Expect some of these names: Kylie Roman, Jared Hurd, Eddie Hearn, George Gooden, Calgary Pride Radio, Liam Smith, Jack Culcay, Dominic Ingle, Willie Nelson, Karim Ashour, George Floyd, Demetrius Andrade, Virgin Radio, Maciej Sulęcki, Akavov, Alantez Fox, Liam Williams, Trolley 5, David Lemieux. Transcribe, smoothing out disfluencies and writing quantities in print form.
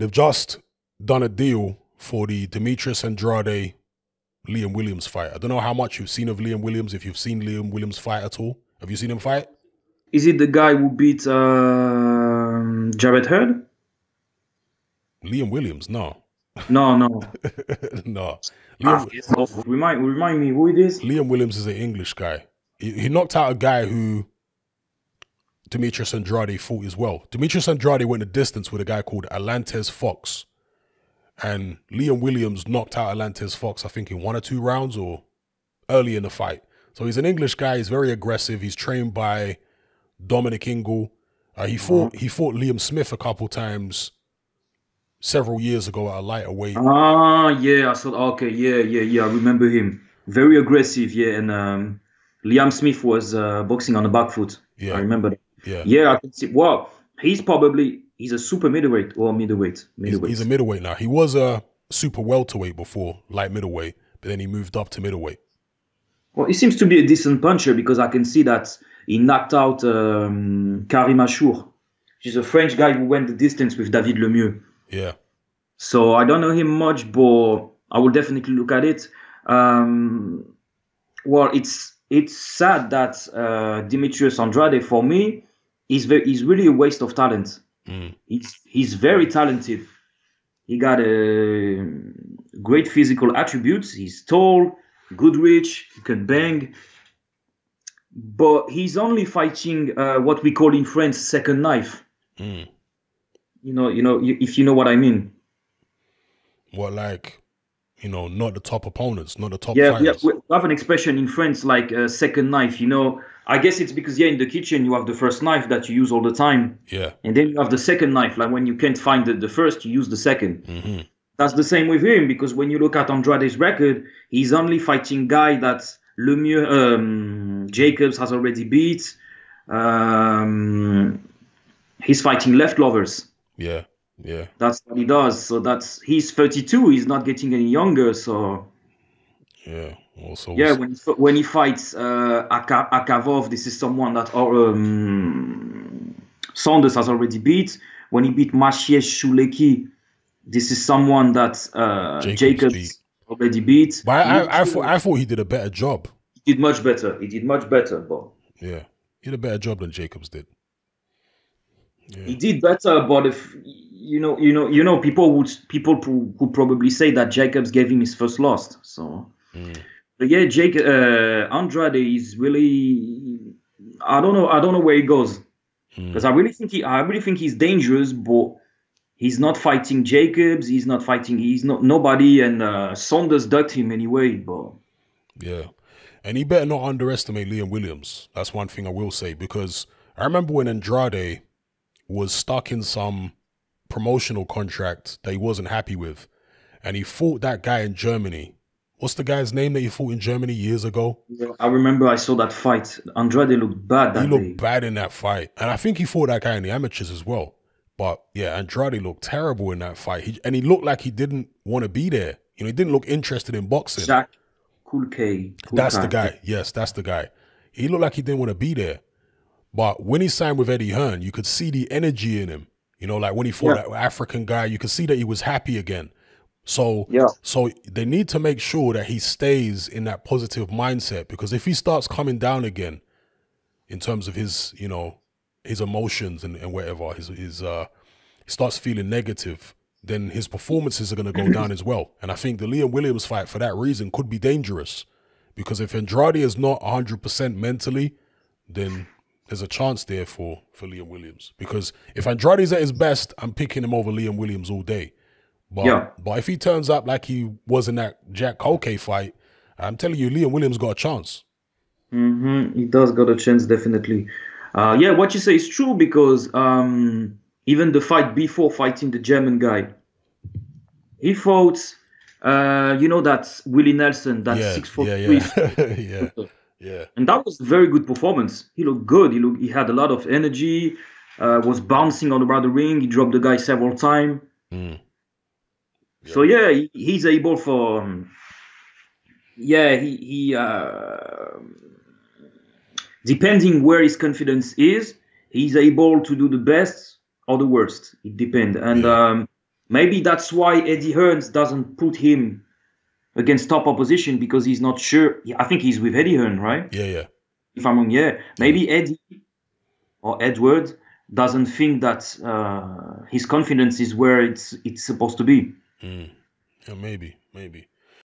They've just done a deal for the Demetrius Andrade, Liam Williams fight. I don't know how much you've seen of Liam Williams, if you've seen Liam Williams fight at all. Have you seen him fight? Is it the guy who beat Jared Hurd? Liam Williams, no. No, no. No. Remind me who it is. Liam Williams is an English guy. He knocked out a guy who Demetrius Andrade fought as well. Demetrius Andrade went a distance with a guy called Alantez Fox. And Liam Williams knocked out Alantez Fox, I think, in 1 or 2 rounds or early in the fight. So he's an English guy. He's very aggressive. He's trained by Dominic Ingle. He fought Liam Smith a couple times several years ago at a lighterweight. Ah, yeah. I saw. Okay, yeah. I remember him. Very aggressive, yeah. And Liam Smith was boxing on the back foot. Yeah, I remember that. Yeah, I can see. Wow, he's a super middleweight or middleweight. He's a middleweight now. He was a super welterweight before, light middleweight, but then he moved up to middleweight. Well, he seems to be a decent puncher because I can see that he knocked out Karim Ashour, which is a French guy who went the distance with David Lemieux. Yeah. So I don't know him much, but I will definitely look at it. Well, it's sad that Demetrius Andrade, for me, is really a waste of talent. Mm. He's very talented. He got great physical attributes. He's tall, good reach, he can bang. But he's only fighting what we call in French second knife. Mm. You know, if you know what I mean. Well, like, you know, not the top opponents, not the top fighters. Yeah, we have an expression in French like second knife, you know. I guess it's because, yeah, in the kitchen you have the first knife that you use all the time. Yeah. And then you have the second knife. Like when you can't find the first, you use the second. Mm-hmm. That's the same with him because when you look at Andrade's record, he's only fighting guy that Lemieux, Jacobs has already beat. He's fighting left lovers. Yeah. That's what he does. So he's 32. He's not getting any younger. So yeah. Also, yeah, when he fights Akavov, this is someone that Saunders has already beat. When he beat Maciej Sulęcki, this is someone that Jacobs already beat. But I thought he did a better job. He did much better. But yeah, he did a better job than Jacobs did. Yeah. He did better, but if you know, people who probably say that Jacobs gave him his first loss. So. Mm. But yeah, Andrade is really. I don't know where he goes because I really think he's dangerous, but he's not fighting Jacobs. He's not nobody, and Saunders ducked him anyway. But yeah, and he better not underestimate Liam Williams. That's one thing I will say because I remember when Andrade was stuck in some promotional contract that he wasn't happy with, and he fought that guy in Germany. What's the guy's name that you fought in Germany years ago? I remember I saw that fight. Andrade looked bad that day. He looked bad in that fight. And I think he fought that guy in the amateurs as well. But yeah, Andrade looked terrible in that fight. And he looked like he didn't want to be there. You know, he didn't look interested in boxing. Jack Culcay. That's the guy. Yes, that's the guy. He looked like he didn't want to be there. But when he signed with Eddie Hearn, you could see the energy in him. You know, like when he fought that African guy, you could see that he was happy again. So they need to make sure that he stays in that positive mindset because if he starts coming down again in terms of his, you know, his emotions and whatever, he starts feeling negative, then his performances are going to go down as well. And I think the Liam Williams fight for that reason could be dangerous because if Andrade is not 100% mentally, then there's a chance there for Liam Williams because if Andrade's at his best, I'm picking him over Liam Williams all day. But if he turns up like he was in that Jack Culcay fight, I'm telling you, Liam Williams got a chance. Mm-hmm. He does got a chance, definitely. Yeah, what you say is true because even the fight before fighting the German guy, he fought, you know, that's Willie Nelson, that 6'3". Yeah. And that was a very good performance. He looked good. He had a lot of energy, was bouncing on around the ring. He dropped the guy several times. Mm. Yeah. So yeah, he's able for. Depending where his confidence is, he's able to do the best or the worst. It depends. And Maybe that's why Eddie Hearn doesn't put him against top opposition, because he's not sure. I think he's with Eddie Hearn, right? Yeah, yeah. If I'm wrong, yeah. Maybe Eddie or Edward doesn't think that his confidence is where it's supposed to be. Mm. Yeah, maybe.